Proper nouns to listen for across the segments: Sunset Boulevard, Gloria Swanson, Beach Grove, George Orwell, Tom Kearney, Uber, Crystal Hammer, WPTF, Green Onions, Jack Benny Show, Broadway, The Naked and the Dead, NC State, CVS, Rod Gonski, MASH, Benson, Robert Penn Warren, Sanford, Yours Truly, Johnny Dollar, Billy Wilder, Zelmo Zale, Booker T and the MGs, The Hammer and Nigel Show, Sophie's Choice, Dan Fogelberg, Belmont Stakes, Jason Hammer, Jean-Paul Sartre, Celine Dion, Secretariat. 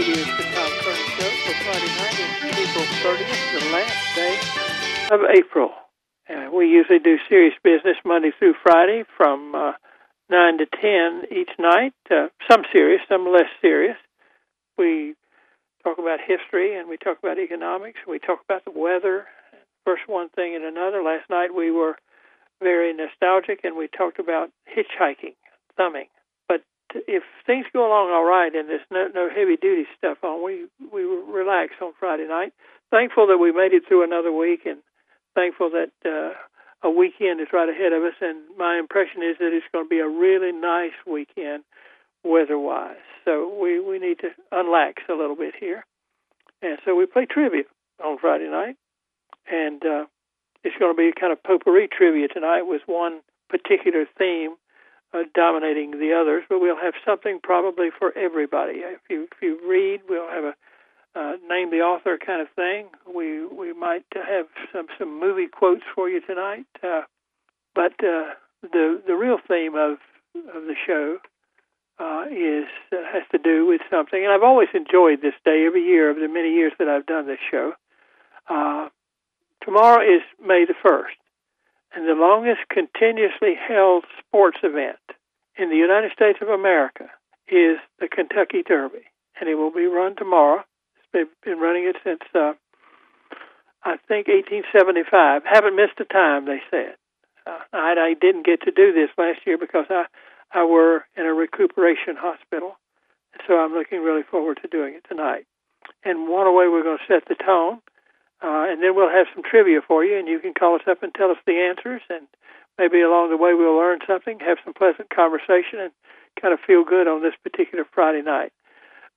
It is the Tom Kearney Show for Friday night. It's April 30th, the last day of April. We usually do serious business Monday through Friday from 9 to 10 each night. Some serious, some less serious. We talk about history and we talk about economics. We talk about the weather. First one thing and another. Last night we were very nostalgic and we talked about hitchhiking, thumbing. If things go along all right and there's no heavy-duty stuff on, we relax on Friday night. Thankful that we made it through another week and thankful that a weekend is right ahead of us. And my impression is that it's going to be a really nice weekend weather-wise. So we need to unlax a little bit here. And so we play trivia on Friday night. And it's going to be kind of potpourri trivia tonight with one particular theme dominating the others, but we'll have something probably for everybody. If you read, we'll have a name the author kind of thing. We might have some movie quotes for you tonight. But the real theme of the show has to do with something. And I've always enjoyed this day every year of the many years that I've done this show. Tomorrow is May the 1st. And the longest continuously held sports event in the United States of America is the Kentucky Derby. And it will be run tomorrow. They've been running it since, I think, 1875. Haven't missed a time, they said. I didn't get to do this last year because I were in a recuperation hospital. So I'm looking really forward to doing it tonight. And one way we're going to set the tone. And then we'll have some trivia for you, and you can call us up and tell us the answers, and maybe along the way we'll learn something, have some pleasant conversation, and kind of feel good on this particular Friday night.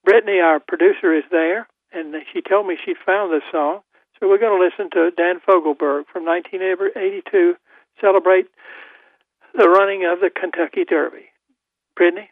Brittany, our producer, is there, and she told me she found this song, so we're going to listen to Dan Fogelberg from 1982, celebrate the running of the Kentucky Derby. Brittany?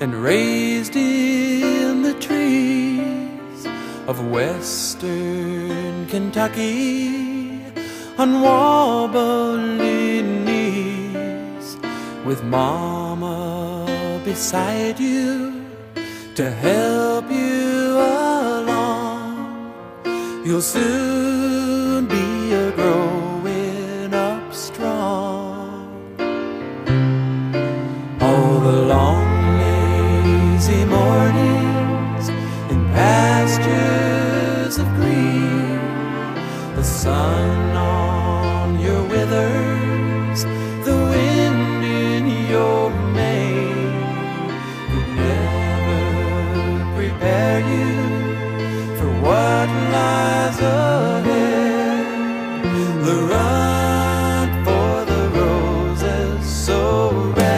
And raised in the trees of western Kentucky on wobbly knees, with mama beside you to help you along, you'll soon be a growing up strong. All the long mornings in pastures of green, the sun on your withers, the wind in your mane, could never prepare you for what lies ahead. The run for the roses so red.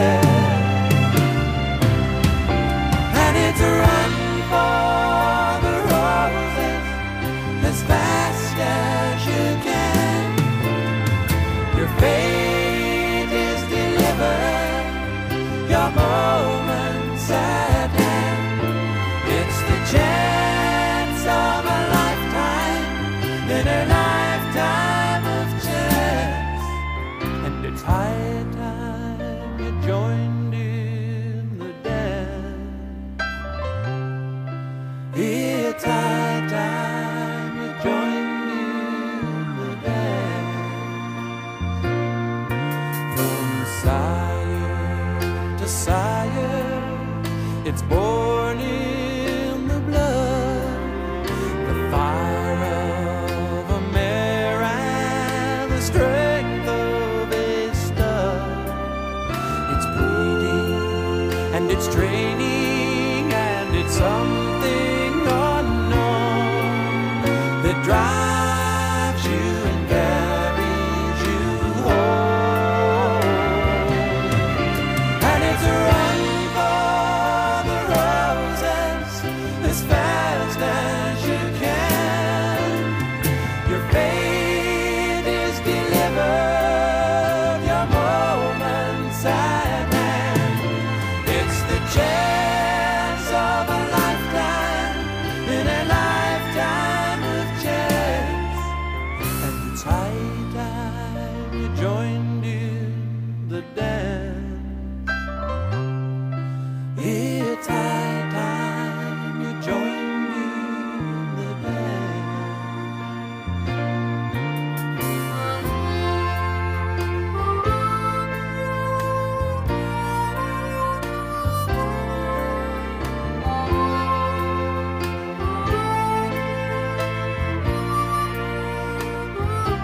It's high time you joined me.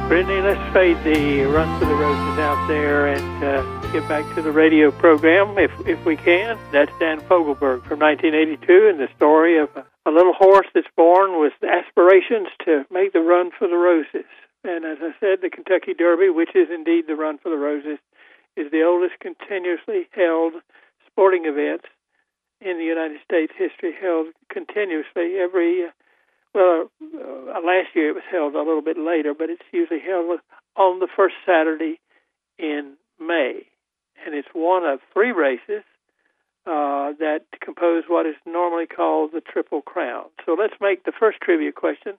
Brittany, let's fade the Run for the Roses out there and get back to the radio program if we can. That's Dan Fogelberg from 1982 and the story of a little horse that's born with aspirations to make the Run for the Roses. And as I said, the Kentucky Derby, which is indeed the Run for the Roses, is the oldest continuously held sporting event in the United States history, held continuously every last year it was held a little bit later, but it's usually held on the first Saturday in May. And it's one of three races that compose what is normally called the Triple Crown. So let's make the first trivia question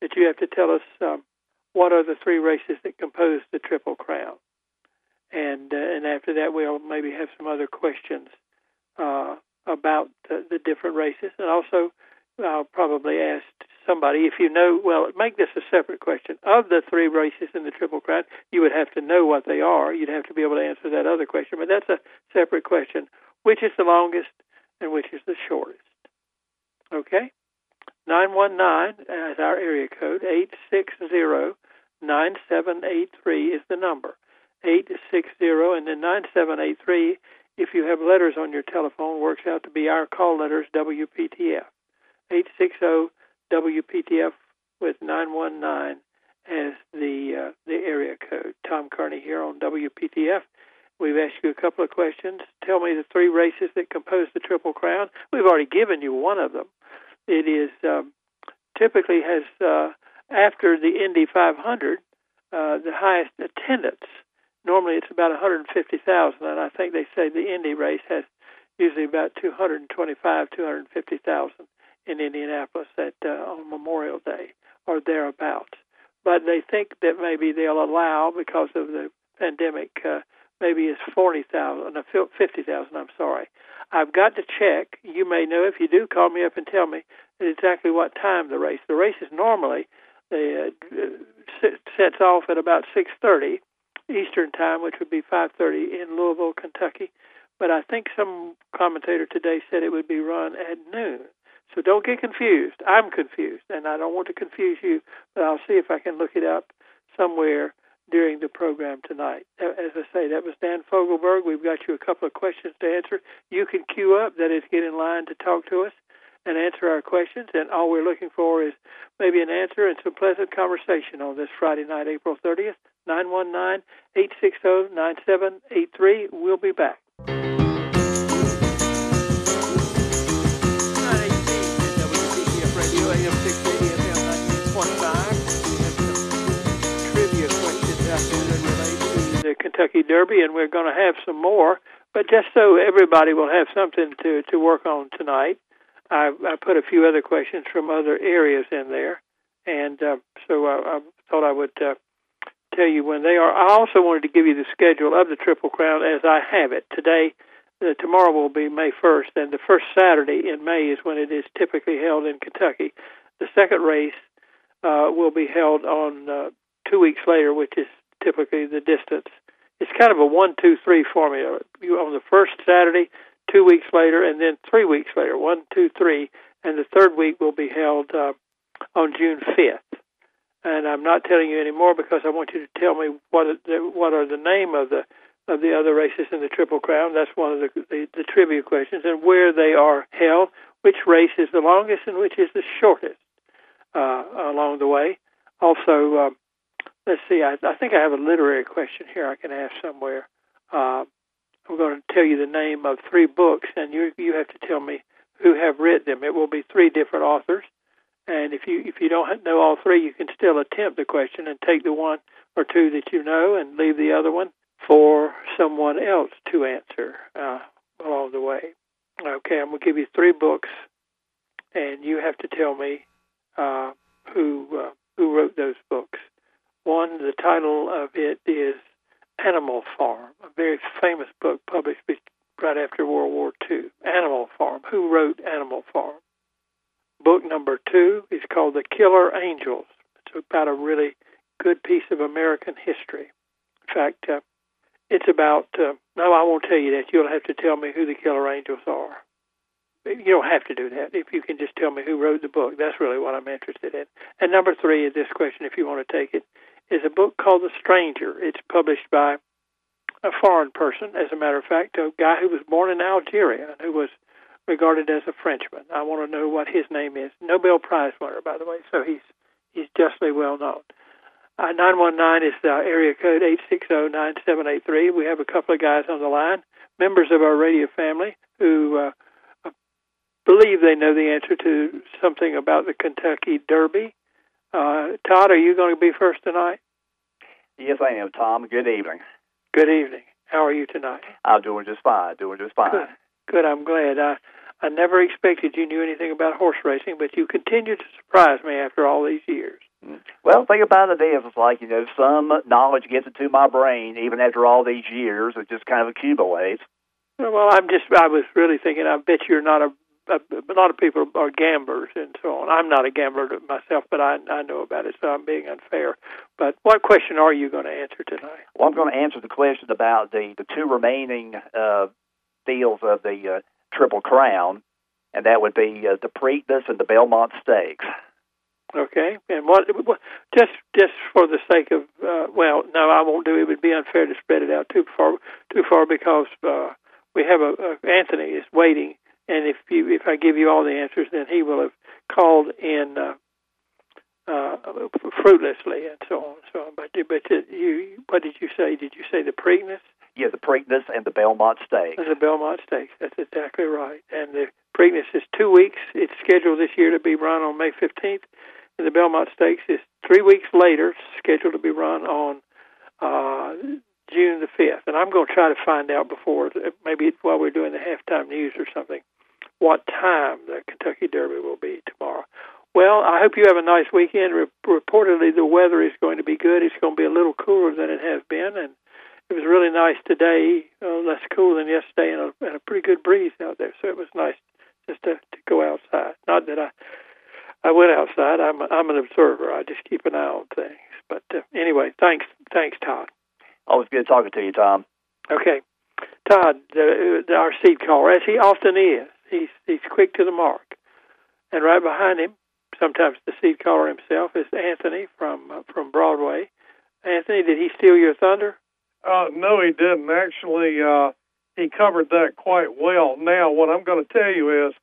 that you have to tell us what are the three races that compose the Triple Crown. And after that, we'll maybe have some other questions about the different races. And also, I'll probably ask somebody, if you know, well, make this a separate question. Of the three races in the Triple Crown, you would have to know what they are. You'd have to be able to answer that other question. But that's a separate question. Which is the longest and which is the shortest? Okay? 919 is our area code. 860-9783 is the number. 860 and then 9783, if you have letters on your telephone, works out to be our call letters, WPTF. 860 WPTF with 919 as the area code. Tom Kearney here on WPTF. We've asked you a couple of questions. Tell me the three races that compose the Triple Crown. We've already given you one of them. It is typically has after the Indy 500 the highest attendance. Normally it's about 150,000, and I think they say the Indy race has usually about 225,000, 250,000. In Indianapolis on Memorial Day or thereabouts. But they think that maybe they'll allow, because of the pandemic, maybe it's 50,000, I'm sorry. I've got to check. You may know. If you do, call me up and tell me exactly what time the race. The race is normally sets off at about 6:30 Eastern Time, which would be 5:30 in Louisville, Kentucky. But I think some commentator today said it would be run at noon. So don't get confused. I'm confused, and I don't want to confuse you, but I'll see if I can look it up somewhere during the program tonight. As I say, that was Dan Fogelberg. We've got you a couple of questions to answer. You can queue up, that is, get in line to talk to us and answer our questions, and all we're looking for is maybe an answer and some pleasant conversation on this Friday night, April 30th, 919-860-9783. We'll be back. AM 680, FM 1925. Trivia questions out there that relate to the Kentucky Derby, and we're going to have some more. But just so everybody will have something to work on tonight, I put a few other questions from other areas in there. And so I thought I would tell you when they are. I also wanted to give you the schedule of the Triple Crown as I have it today. Tomorrow will be May 1st, and the first Saturday in May is when it is typically held in Kentucky. The second race will be held on 2 weeks later, which is typically the distance. It's kind of a 1-2-3 formula. You on the first Saturday, 2 weeks later, and then 3 weeks later, 1-2-3, and the third week will be held on June 5th. And I'm not telling you anymore because I want you to tell me what are the name of the other races in the Triple Crown. That's one of the trivia questions, and where they are held, which race is the longest and which is the shortest along the way. Also, let's see, I think I have a literary question here I can ask somewhere. I'm going to tell you the name of three books, and you have to tell me who have read them. It will be three different authors, and if you don't know all three, you can still attempt the question and take the one or two that you know and leave the other one for someone else to answer along the way. Okay, I'm going to give you three books, and you have to tell me who wrote those books. One, the title of it is Animal Farm, a very famous book published right after World War II. Animal Farm. Who wrote Animal Farm? Book number two is called The Killer Angels. It's about a really good piece of American history. In fact, it's about, no, I won't tell you that. You'll have to tell me who the Killer Angels are. You don't have to do that. If you can just tell me who wrote the book, that's really what I'm interested in. And number three is this question, if you want to take it, is a book called The Stranger. It's published by a foreign person, as a matter of fact, a guy who was born in Algeria and who was regarded as a Frenchman. I want to know what his name is. Nobel Prize winner, by the way, so he's justly well known. 919 is the area code, 860-9783. We have a couple of guys on the line, members of our radio family, who believe they know the answer to something about the Kentucky Derby. Todd, are you going to be first tonight? Yes, I am, Tom. Good evening. Good evening. How are you tonight? I'm doing just fine. Good. Good. I'm glad. I never expected you knew anything about horse racing, but you continue to surprise me after all these years. Well, the thing about it is, it's like, some knowledge gets into my brain even after all these years. It just kind of accumulates. Well, I was really thinking, I bet you're not a lot of people are gamblers and so on. I'm not a gambler myself, but I know about it, so I'm being unfair. But what question are you going to answer tonight? Well, I'm going to answer the question about the two remaining deals of the Triple Crown, and that would be the Preakness and the Belmont Stakes. Okay, and what just for the sake of I won't do it. It would be unfair to spread it out too far because we have Anthony is waiting, and if I give you all the answers, then he will have called in fruitlessly and so on. So, but you, what did you say? Did you say the Preakness? Yeah, the Preakness and the Belmont Stakes. And the Belmont Stakes. That's exactly right. And the Preakness is 2 weeks. It's scheduled this year to be run on May 15th. And the Belmont Stakes is 3 weeks later, scheduled to be run on June the 5th. And I'm going to try to find out before, maybe while we're doing the halftime news or something, what time the Kentucky Derby will be tomorrow. Well, I hope you have a nice weekend. Reportedly, the weather is going to be good. It's going to be a little cooler than it has been. And it was really nice today, less cool than yesterday, and a pretty good breeze out there. So it was nice just to go outside. Not that I went outside. I'm an observer. I just keep an eye on things. But anyway, thanks, Todd. Always good talking to you, Tom. Okay, Todd, our seed caller, as he often is, he's quick to the mark. And right behind him, sometimes the seed caller himself, is Anthony from Broadway. Anthony, did he steal your thunder? No, he didn't. Actually, he covered that quite well. Now, what I'm going to tell you is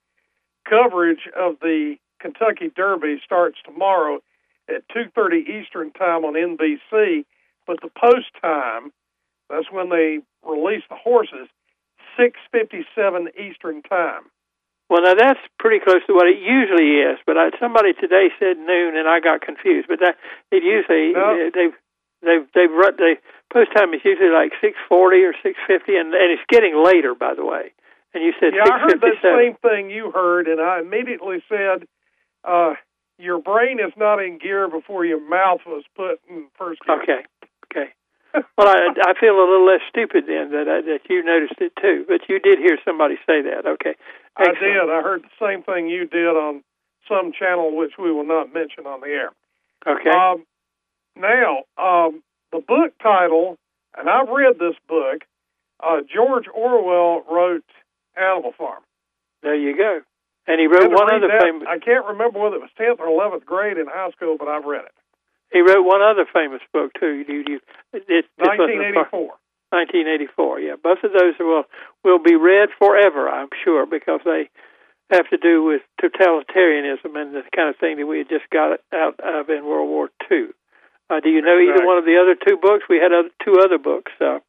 coverage of the Kentucky Derby starts tomorrow at 2:30 Eastern Time on NBC, but the post time, that's when they release the horses, 6:57 Eastern Time. Well, now that's pretty close to what it usually is, but somebody today said noon, and I got confused. But it usually, no. They post time is usually like 6:40 or 6:50, and it's getting later, by the way. And you said 6:57. Yeah, I heard that same thing you heard, and I immediately said, your brain is not in gear before your mouth was put in first gear. Okay. Well, I feel a little less stupid then that you noticed it too, but you did hear somebody say that. Okay. Excellent. I did. I heard the same thing you did on some channel, which we will not mention on the air. Okay. Now, the book title, and I've read this book, George Orwell wrote Animal Farm. There you go. And he wrote one other famous... I can't remember whether it was 10th or 11th grade in high school, but I've read it. He wrote one other famous book, too. 1984. 1984, yeah. Both of those will be read forever, I'm sure, because they have to do with totalitarianism and the kind of thing that we had just got out of in World War II. Do you know either one of the other two books? We had two other books. I'm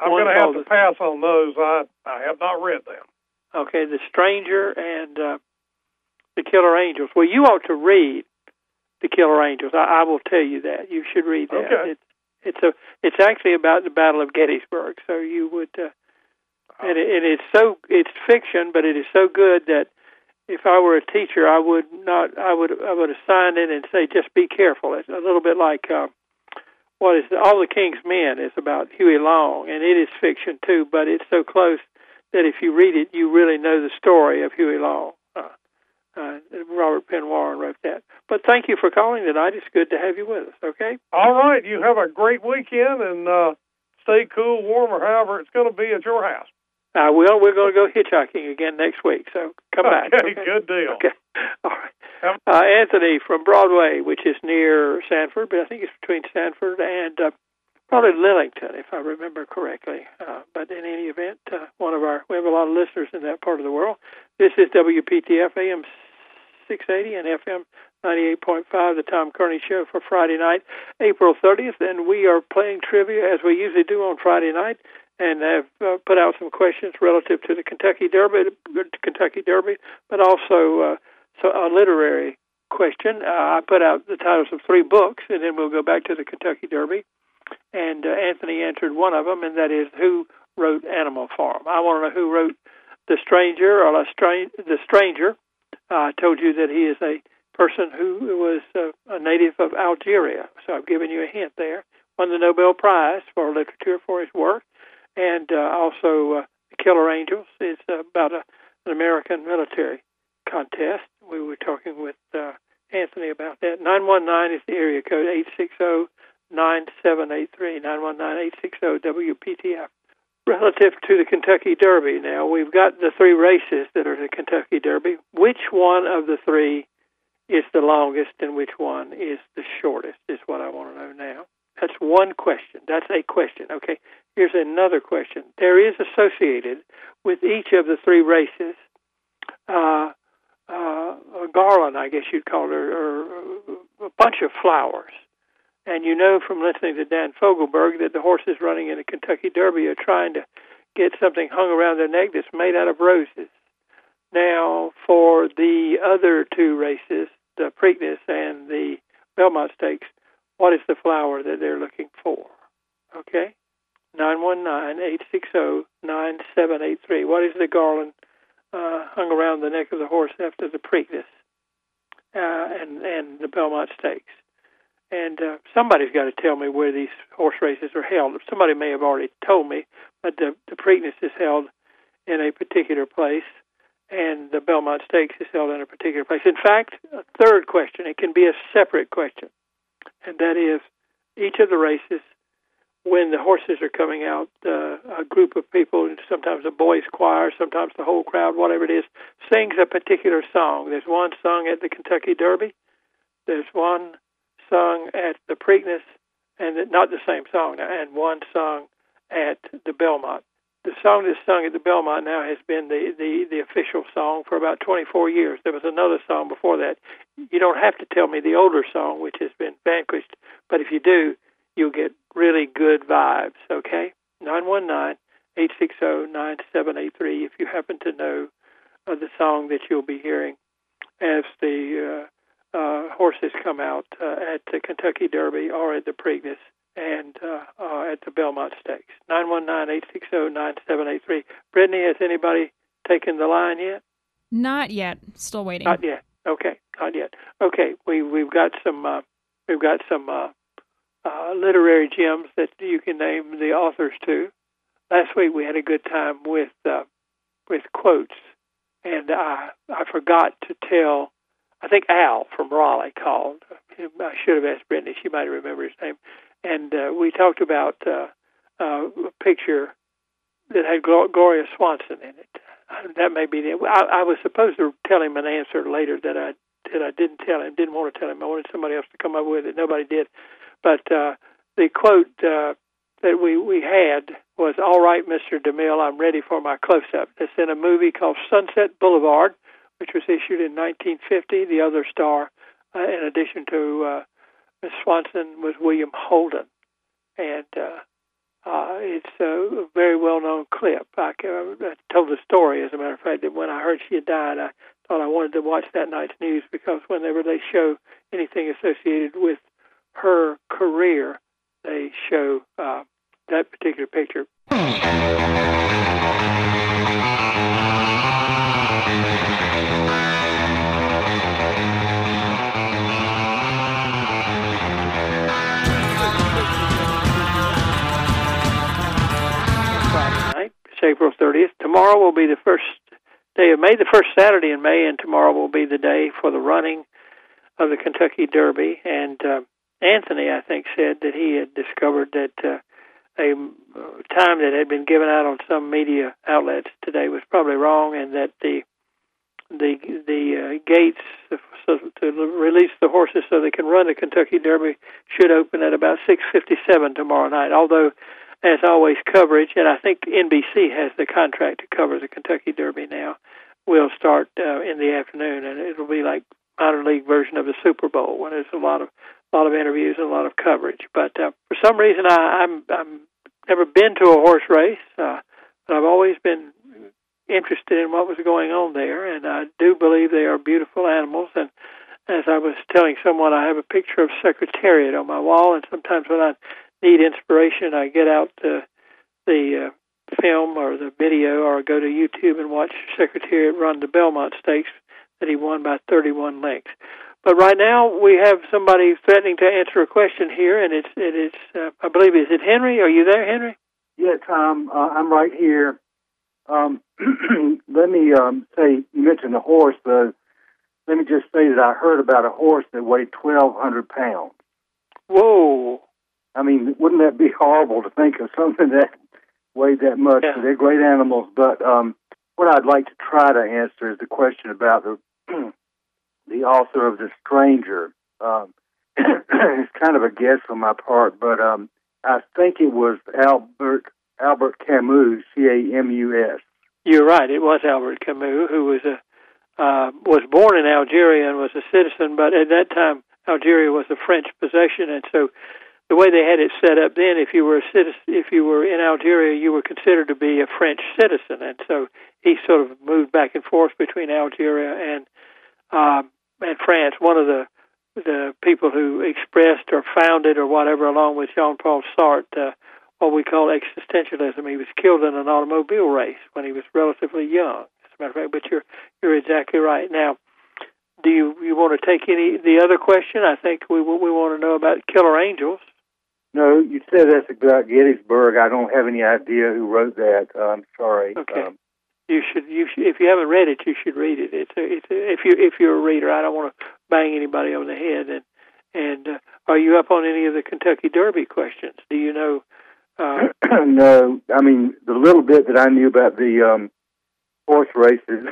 going to have to pass on those. I have not read them. Okay, The Stranger and The Killer Angels. Well, you ought to read The Killer Angels. I will tell you that. You should read that. Okay. It's actually about the Battle of Gettysburg. So you would, it's fiction, but it is so good that if I were a teacher, I would assign it and say, just be careful. It's a little bit like All the King's Men is about Huey Long, and it is fiction too, but it's so close that if you read it, you really know the story of Huey Long. Robert Penn Warren wrote that. But thank you for calling tonight. It's good to have you with us, okay? All right. You have a great weekend, and stay cool, warm, or however it's going to be at your house. I will. We're going to go hitchhiking again next week, so come back. Okay, good deal. Okay. All right. Anthony from Broadway, which is near Sanford, but I think it's between Sanford and probably Lillington, if I remember correctly. But in any event, we have a lot of listeners in that part of the world. This is WPTF AM 680 and FM 98.5, The Tom Kearney Show for Friday night, April 30th, and we are playing trivia as we usually do on Friday night, and have put out some questions relative to the Kentucky Derby, but also a literary question. I put out the titles of three books, and then we'll go back to the Kentucky Derby. And Anthony answered one of them, and that is, who wrote Animal Farm? I want to know who wrote The Stranger. I told you that he is a person who was a native of Algeria, so I've given you a hint there. Won the Nobel Prize for Literature for his work. And also, The Killer Angels is about an American military contest. We were talking with Anthony about that. 919 is the area code, 860-9783, 919-860-WPTF. Relative to the Kentucky Derby, now we've got the three races that are the Kentucky Derby. Which one of the three is the longest and which one is the shortest is what I want to know now. That's one question. That's a question. Okay, here's another question. There is associated with each of the three races a garland, I guess you'd call it, or a bunch of flowers. And you know from listening to Dan Fogelberg that the horses running in the Kentucky Derby are trying to get something hung around their neck that's made out of roses. Now, for the other two races, the Preakness and the Belmont Stakes, what is the flower that they're looking for? Okay? 919-860-9783. What is the garland hung around the neck of the horse after the Preakness and the Belmont Stakes? And somebody's got to tell me where these horse races are held. Somebody may have already told me, but the Preakness is held in a particular place, and the Belmont Stakes is held in a particular place. In fact, a third question, it can be a separate question. And that is, each of the races, when the horses are coming out, a group of people, sometimes a boys' choir, sometimes the whole crowd, whatever it is, sings a particular song. There's one sung at the Kentucky Derby. There's one sung at the Preakness, and not the same song, and one sung at the Belmont. The song that's sung at the Belmont now has been the official song for about 24 years. There was another song before that. You don't have to tell me the older song, which has been vanquished, but if you do, you'll get really good vibes, okay? 919-860-9783 if you happen to know the song that you'll be hearing as the horses come out at the Kentucky Derby or at the Preakness and at the Belmont Stakes. 919-860-9783. Brittany, has anybody taken the line yet? Not yet. Still waiting. Not yet. Okay. Not yet. Okay. We've got some literary gems that you can name the authors to. Last week we had a good time with quotes, and I forgot to tell. I think Al from Raleigh called. I should have asked Brittany. She might remember his name. And we talked about a picture that had Gloria Swanson in it. That may be the... I was supposed to tell him an answer later that I didn't tell him, didn't want to tell him. I wanted somebody else to come up with it. Nobody did. But the quote that we had was, "All right, Mr. DeMille, I'm ready for my close-up." It's in a movie called Sunset Boulevard, which was issued in 1950. The other star, in addition to Miss Swanson, was William Holden. And it's a very well-known clip. I told the story, as a matter of fact, that when I heard she had died, I thought I wanted to watch that night's news, because whenever they show anything associated with her career, they show that particular picture. April 30th. Tomorrow will be the first day of May, the first Saturday in May, and tomorrow will be the day for the running of the Kentucky Derby. And Anthony, I think, said that he had discovered that a time that had been given out on some media outlets today was probably wrong, and that the the gates to release the horses so they can run the Kentucky Derby should open at about 6:57 tomorrow night, although, as always, coverage, and I think NBC has the contract to cover the Kentucky Derby now, will start in the afternoon, and it'll be like minor league version of the Super Bowl when there's a lot of interviews and a lot of coverage. But for some reason, I'm never been to a horse race, but I've always been interested in what was going on there, and I do believe they are beautiful animals. And as I was telling someone, I have a picture of Secretariat on my wall, and sometimes when I need inspiration, I get out the film or the video, or go to YouTube and watch Secretariat run the Belmont Stakes that he won by 31 lengths. But right now we have somebody threatening to answer a question here, and it's I believe, is it Henry? Are you there, Henry? Yeah, Tom, I'm right here. Let me say, you mentioned a horse, but let me just say that I heard about a horse that weighed 1,200 pounds. Whoa. I mean, wouldn't that be horrible to think of something that weighed that much? Yeah. They're great animals, but what I'd like to try to answer is the question about the author of The Stranger. It's kind of a guess on my part, but I think it was Albert Camus, C-A-M-U-S. You're right. It was Albert Camus, who was born in Algeria and was a citizen, but at that time Algeria was a French possession, and so the way they had it set up then, if you were a citizen, if you were in Algeria, you were considered to be a French citizen, and so he sort of moved back and forth between Algeria and France. One of the people who expressed or founded or whatever, along with Jean-Paul Sartre, what we call existentialism. He was killed in an automobile race when he was relatively young, as a matter of fact. But you're exactly right. Now, do you want to take the other question? I think we want to know about Killer Angels. No, you said that's about Gettysburg. I don't have any idea who wrote that. I'm sorry. Okay. You should. If you haven't read it, you should read it. If you're a reader, I don't want to bang anybody on the head. And are you up on any of the Kentucky Derby questions? Do you know? No, I mean, the little bit that I knew about the horse races,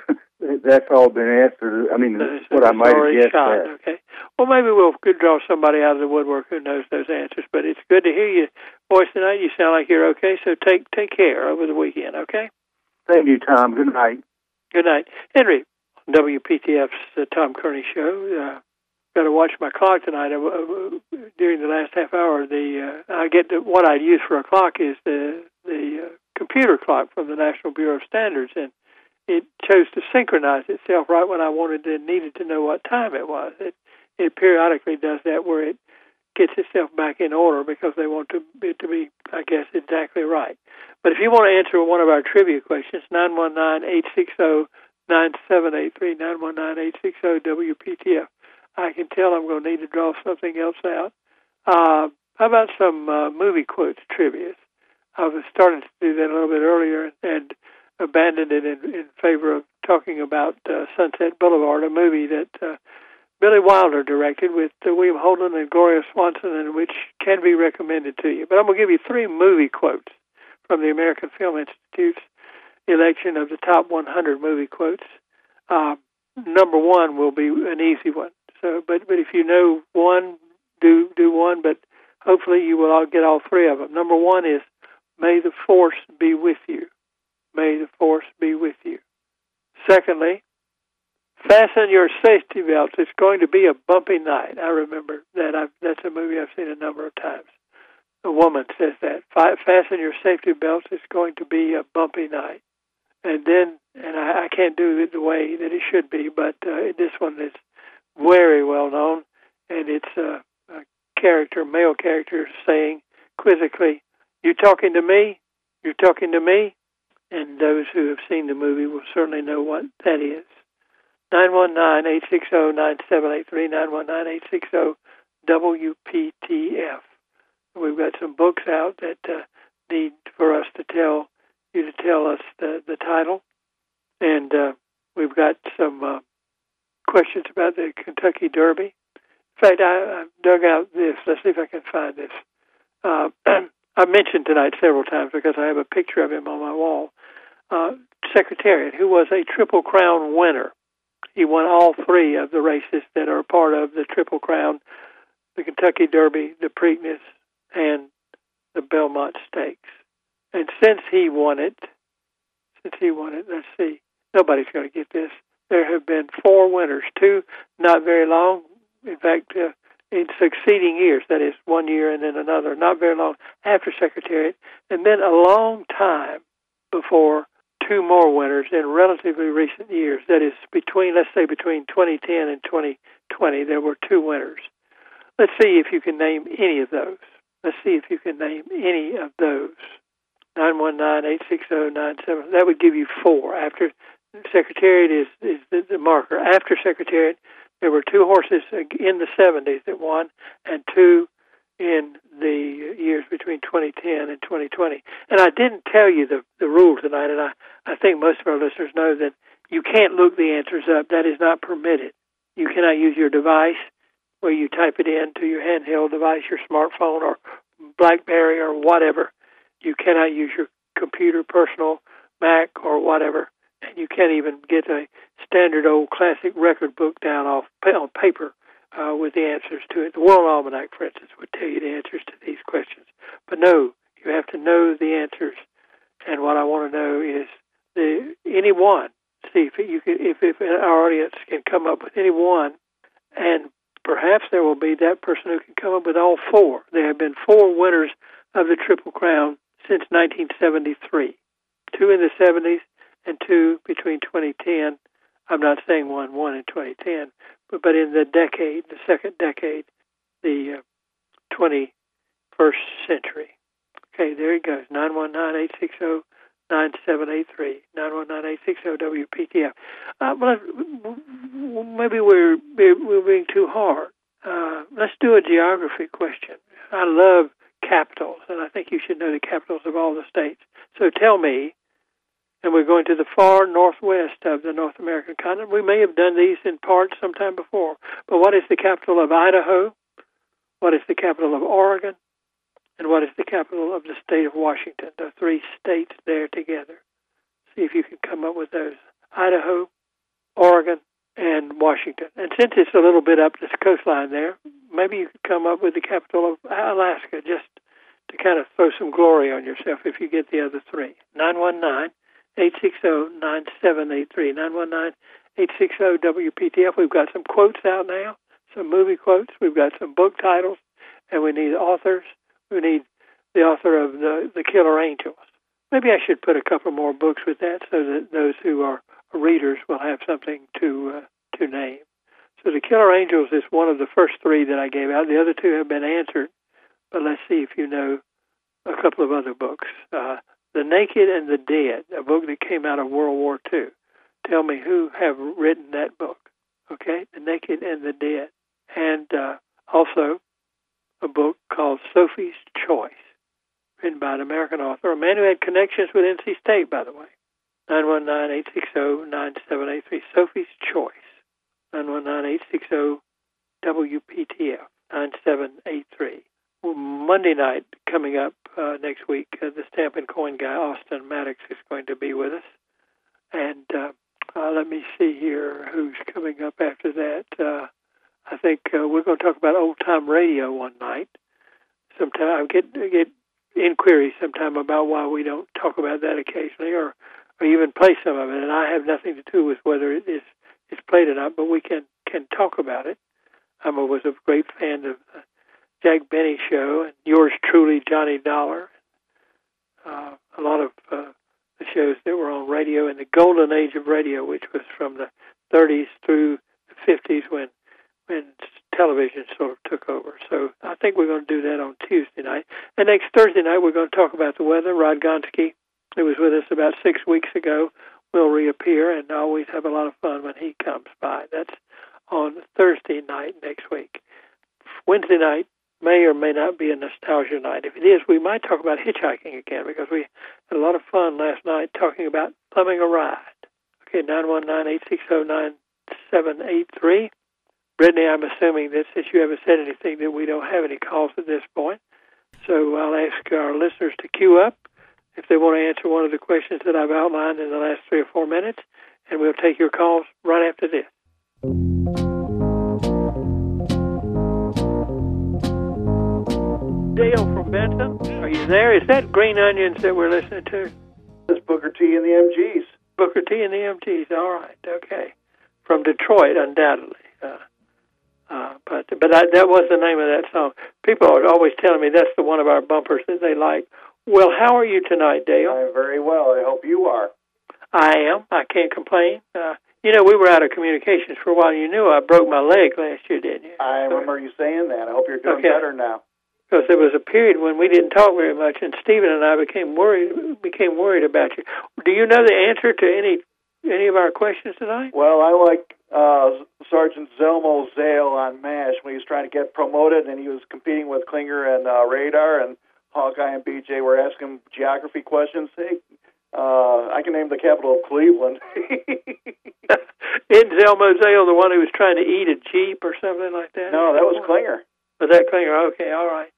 that's all been answered. I mean, that's what I might have guessed at. Okay. Well, maybe we'll draw somebody out of the woodwork who knows those answers, but it's good to hear your voice tonight. You sound like you're okay, so take care over the weekend, okay? Thank you, Tom. Good night. Good night. Henry, WPTF's Tom Kearney Show. Got to watch my clock tonight. During the last half hour, I get to, what I use for a clock is the computer clock from the National Bureau of Standards, and it chose to synchronize itself right when I wanted and needed to know what time it was. It periodically does that, where it gets itself back in order because they want it to be, I guess, exactly right. But if you want to answer one of our trivia questions, 919-860-9783, 919-860-WPTF. I can tell I'm going to need to draw something else out. How about some movie quotes trivia? I was starting to do that a little bit earlier and abandoned it in favor of talking about Sunset Boulevard, a movie that Billy Wilder directed with William Holden and Gloria Swanson, and which can be recommended to you. But I'm going to give you three movie quotes from the American Film Institute's election of the top 100 movie quotes. Number one will be an easy one. So, but if you know one, do one, but hopefully you will all get all three of them. Number one is, may the force be with you. May the force be with you. Secondly, fasten your safety belts. It's going to be a bumpy night. I remember that. That's a movie I've seen a number of times. A woman says that. Fasten your safety belts. It's going to be a bumpy night. And then, and I can't do it the way that it should be, but this one is very well known, and it's a male character, saying quizzically, "You talking to me? You're talking to me?" And those who have seen the movie will certainly know what that is. 919-860-9783, 919-860-WPTF. We've got some books out that need for us to tell you to tell us the title, and we've got some questions about the Kentucky Derby. In fact, I dug out this. Let's see if I can find this. I mentioned tonight several times because I have a picture of him on my wall. Secretariat, who was a Triple Crown winner He won all three of the races that are part of the Triple Crown, the Kentucky Derby, the Preakness, and the Belmont Stakes. And since he won it, let's see, nobody's going to get this. There have been four winners, two not very long. In fact, in succeeding years, that is 1 year and then another, not very long after Secretariat, and then a long time before two more winners in relatively recent years. That is, between 2010 and 2020, there were two winners. Let's see if you can name any of those. 919, 860, 97. That would give you four. After Secretariat is the marker. After Secretariat, there were two horses in the 70s that won, and two in the years between 2010 and 2020. And I didn't tell you the rule tonight, and I think most of our listeners know that you can't look the answers up. That is not permitted. You cannot use your device where you type it in to your handheld device, your smartphone or BlackBerry or whatever. You cannot use your computer, personal, Mac or whatever. And you can't even get a standard old classic record book down on paper with the answers to it. The World Almanac, for instance, would tell you the answers to these questions. But no, you have to know the answers. And what I want to know is anyone. See if our audience can come up with anyone, and perhaps there will be that person who can come up with all four. There have been four winners of the Triple Crown since 1973. Two in the 70s and two between 2010. I'm not saying one in 2010, but in the decade, the second decade, the 21st century. Okay, there it goes, 919-860-9783, 919-860-WPTF. Maybe we're being too hard. Let's do a geography question. I love capitals, and I think you should know the capitals of all the states. So tell me, and we're going to the far northwest of the North American continent. We may have done these in part sometime before, but what is the capital of Idaho? What is the capital of Oregon? And what is the capital of the state of Washington? The three states there together. See if you can come up with those. Idaho, Oregon, and Washington. And since it's a little bit up this coastline there, maybe you could come up with the capital of Alaska just to kind of throw some glory on yourself if you get the other three. 919-860-9783, 919-860-WPTF. We've got some quotes out now, some movie quotes. We've got some book titles, and we need authors. We need the author of The Killer Angels. Maybe I should put a couple more books with that so that those who are readers will have something to name. So The Killer Angels is one of the first three that I gave out. The other two have been answered, but let's see if you know a couple of other books. The Naked and the Dead, a book that came out of World War II. Tell me who have written that book, okay? The Naked and the Dead. And also a book called Sophie's Choice, written by an American author, a man who had connections with NC State, by the way. 919-860-9783, Sophie's Choice. 919-860-WPTF, 9783. Monday night coming up next week, the Stamp and Coin guy, Austin Maddox, is going to be with us. And let me see here who's coming up after that. I think we're going to talk about old-time radio one night. Sometime I get inquiries sometime about why we don't talk about that occasionally or even play some of it. And I have nothing to do with whether it's played or not, but we can talk about it. I was a great fan of Jack Benny Show, and Yours Truly, Johnny Dollar, a lot of the shows that were on radio in the golden age of radio, which was from the 30s through the 50s when television sort of took over. So I think we're going to do that on Tuesday night. And next Thursday night, we're going to talk about the weather. Rod Gonski, who was with us about 6 weeks ago, will reappear, and I always have a lot of fun when he comes by. That's on Thursday night next week. Wednesday night may or may not be a nostalgia night. If it is, we might talk about hitchhiking again because we had a lot of fun last night talking about thumbing a ride. Okay, 919-860-9783. Brittany, I'm assuming that since you haven't said anything that we don't have any calls at this point. So I'll ask our listeners to queue up if they want to answer one of the questions that I've outlined in the last 3 or 4 minutes, and we'll take your calls right after this. Dale from Benton. Are you there? Is that Green Onions that we're listening to? That's Booker T and the MGs. Booker T and the MGs. All right. Okay. From Detroit, undoubtedly. But that was the name of that song. People are always telling me that's the one of our bumpers that they like. Well, how are you tonight, Dale? I'm very well. I hope you are. I am. I can't complain. We were out of communications for a while. You knew I broke my leg last year, didn't you? I remember you saying that. I hope you're doing better now. Because there was a period when we didn't talk very much, and Stephen and I became worried about you. Do you know the answer to any of our questions tonight? Well, I like Sergeant Zelmo Zale on MASH when he was trying to get promoted, and he was competing with Klinger and Radar, and Hawkeye and BJ were asking him geography questions. Hey, I can name the capital of Cleveland. Isn't Zelmo Zale the one who was trying to eat a Jeep or something like that? No, that was Klinger. Was that Klinger? Okay, all right.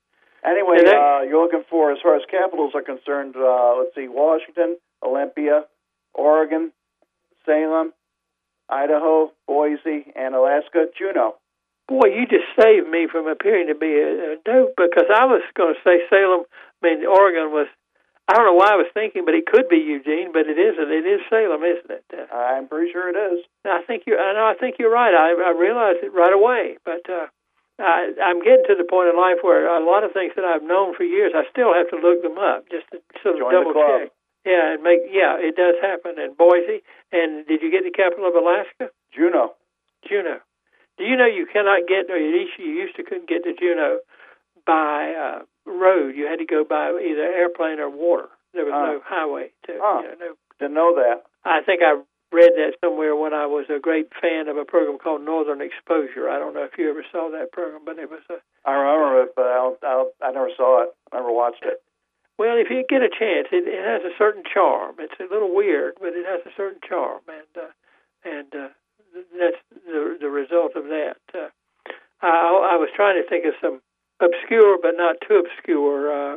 Anyway, you're looking for, as far as capitals are concerned, let's see, Washington, Olympia, Oregon, Salem, Idaho, Boise, and Alaska, Juneau. Boy, you just saved me from appearing to be a dope, because I was going to say Oregon was, I don't know why I was thinking, but it could be Eugene, but it isn't. It is Salem, isn't it? I'm pretty sure it is. I think you're right. I realized it right away, but I'm getting to the point in life where a lot of things that I've known for years, I still have to look them up just to sort of double-check. Yeah, it does happen in Boise. And did you get the capital of Alaska? Juneau. Do you know you cannot get, or at least you used to couldn't get to Juneau by road? You had to go by either airplane or water. There was no highway. Didn't know that. I think I read that somewhere when I was a great fan of a program called Northern Exposure. I don't know if you ever saw that program, but it was a... I remember it, but I never saw it. I never watched it. Well, if you get a chance, it has a certain charm. It's a little weird, but it has a certain charm, and that's the result of that. I was trying to think of some obscure but not too obscure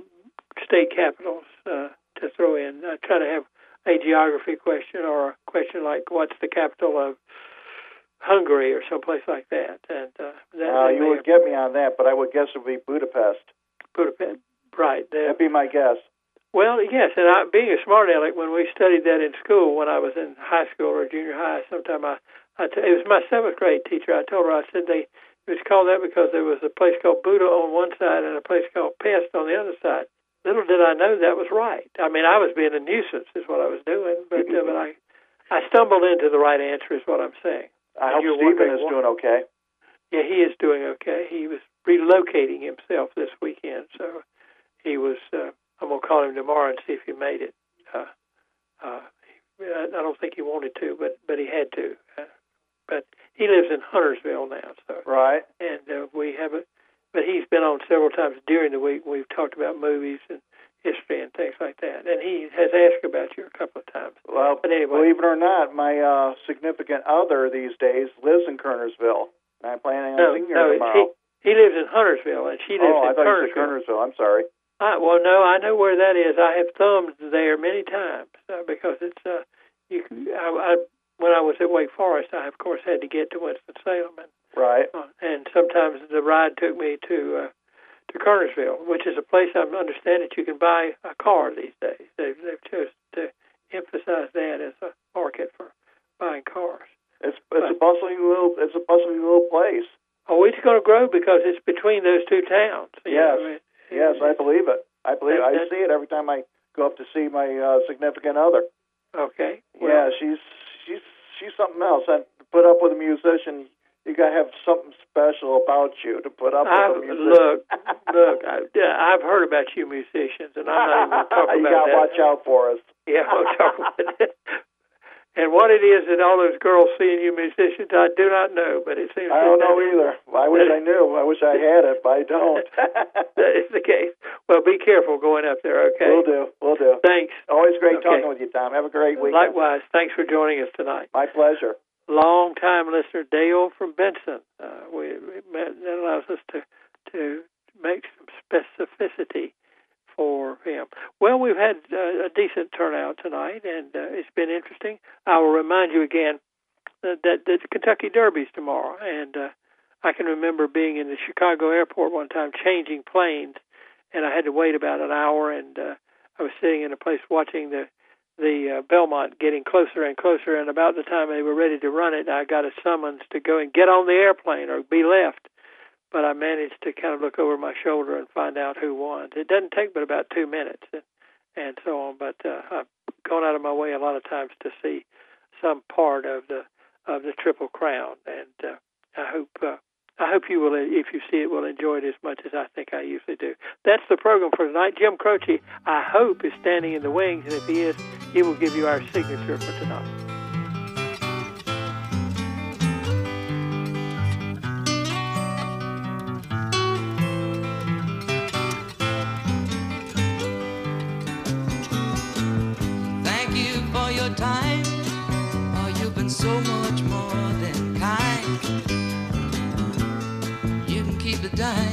state capitals to throw in. I try to have a geography question or a question like, "What's the capital of Hungary?" or someplace like that. And you would get me on that, but I would guess it would be Budapest. Budapest. Right. That'd be my guess. Well, yes, and being a smart aleck, when we studied that in school, when I was in high school or junior high, sometime it was my seventh grade teacher. I told her, I said, it was called that because there was a place called Buddha on one side and a place called Pest on the other side. Little did I know that was right. I mean, I was being a nuisance is what I was doing, but I stumbled into the right answer is what I'm saying. I hope Stephen is doing okay. Yeah, he is doing okay. He was relocating himself this weekend, so... He was, I'm going to call him tomorrow and see if he made it. I don't think he wanted to, but he had to. But he lives in Huntersville now. So right. And we haven't, but he's been on several times during the week. We've talked about movies and history and things like that. And he has asked about you a couple of times. Well, but anyway. Believe it or not, my significant other these days lives in Kernersville. And I'm planning on seeing her tomorrow. He lives in Huntersville, and she lives in Kernersville. Oh, I thought you said Kernersville. I'm sorry. Well, no, I know where that is. I have thumbed there many times because it's. When I was at Wake Forest, I of course had to get to Winston-Salem, and sometimes the ride took me to Kernersville, which is a place I understand that you can buy a car these days. They've chosen to emphasize that as a market for buying cars. It's a bustling little place. Oh, it's going to grow because it's between those two towns. Yes, I believe it. I see it every time I go up to see my significant other. Okay. Well, yeah, she's something else. I put up with a musician. You got to have something special about you to put up with a musician. Look, I've heard about you musicians, and I'm not even talking about that. You got to watch out for us. Yeah, I'll talk about it. And what it is that all those girls see in you musicians, I do not know, but it seems... I don't know either. I wish I knew. I wish I had it, but I don't. That is the case. Well, be careful going up there, okay? Will do. Thanks. Always great talking with you, Tom. Have a great weekend. Likewise. Thanks for joining us tonight. My pleasure. Long-time listener Dale from Benson. That allows us to make some specificity for him. Well, we've had a decent turnout tonight, and it's been interesting. I will remind you again that the Kentucky Derby's tomorrow, and I can remember being in the Chicago airport one time, changing planes, and I had to wait about an hour, and I was sitting in a place watching the Belmont getting closer and closer, and about the time they were ready to run it, I got a summons to go and get on the airplane or be left. But I managed to kind of look over my shoulder and find out who won. It doesn't take but about 2 minutes and so on, but I've gone out of my way a lot of times to see some part of the Triple Crown, and I hope you will, if you see it, will enjoy it as much as I think I usually do. That's the program for tonight. Jim Croce, I hope, is standing in the wings, and if he is, he will give you our signature for tonight. Time, oh, you've been so much more than kind. You can keep the dime.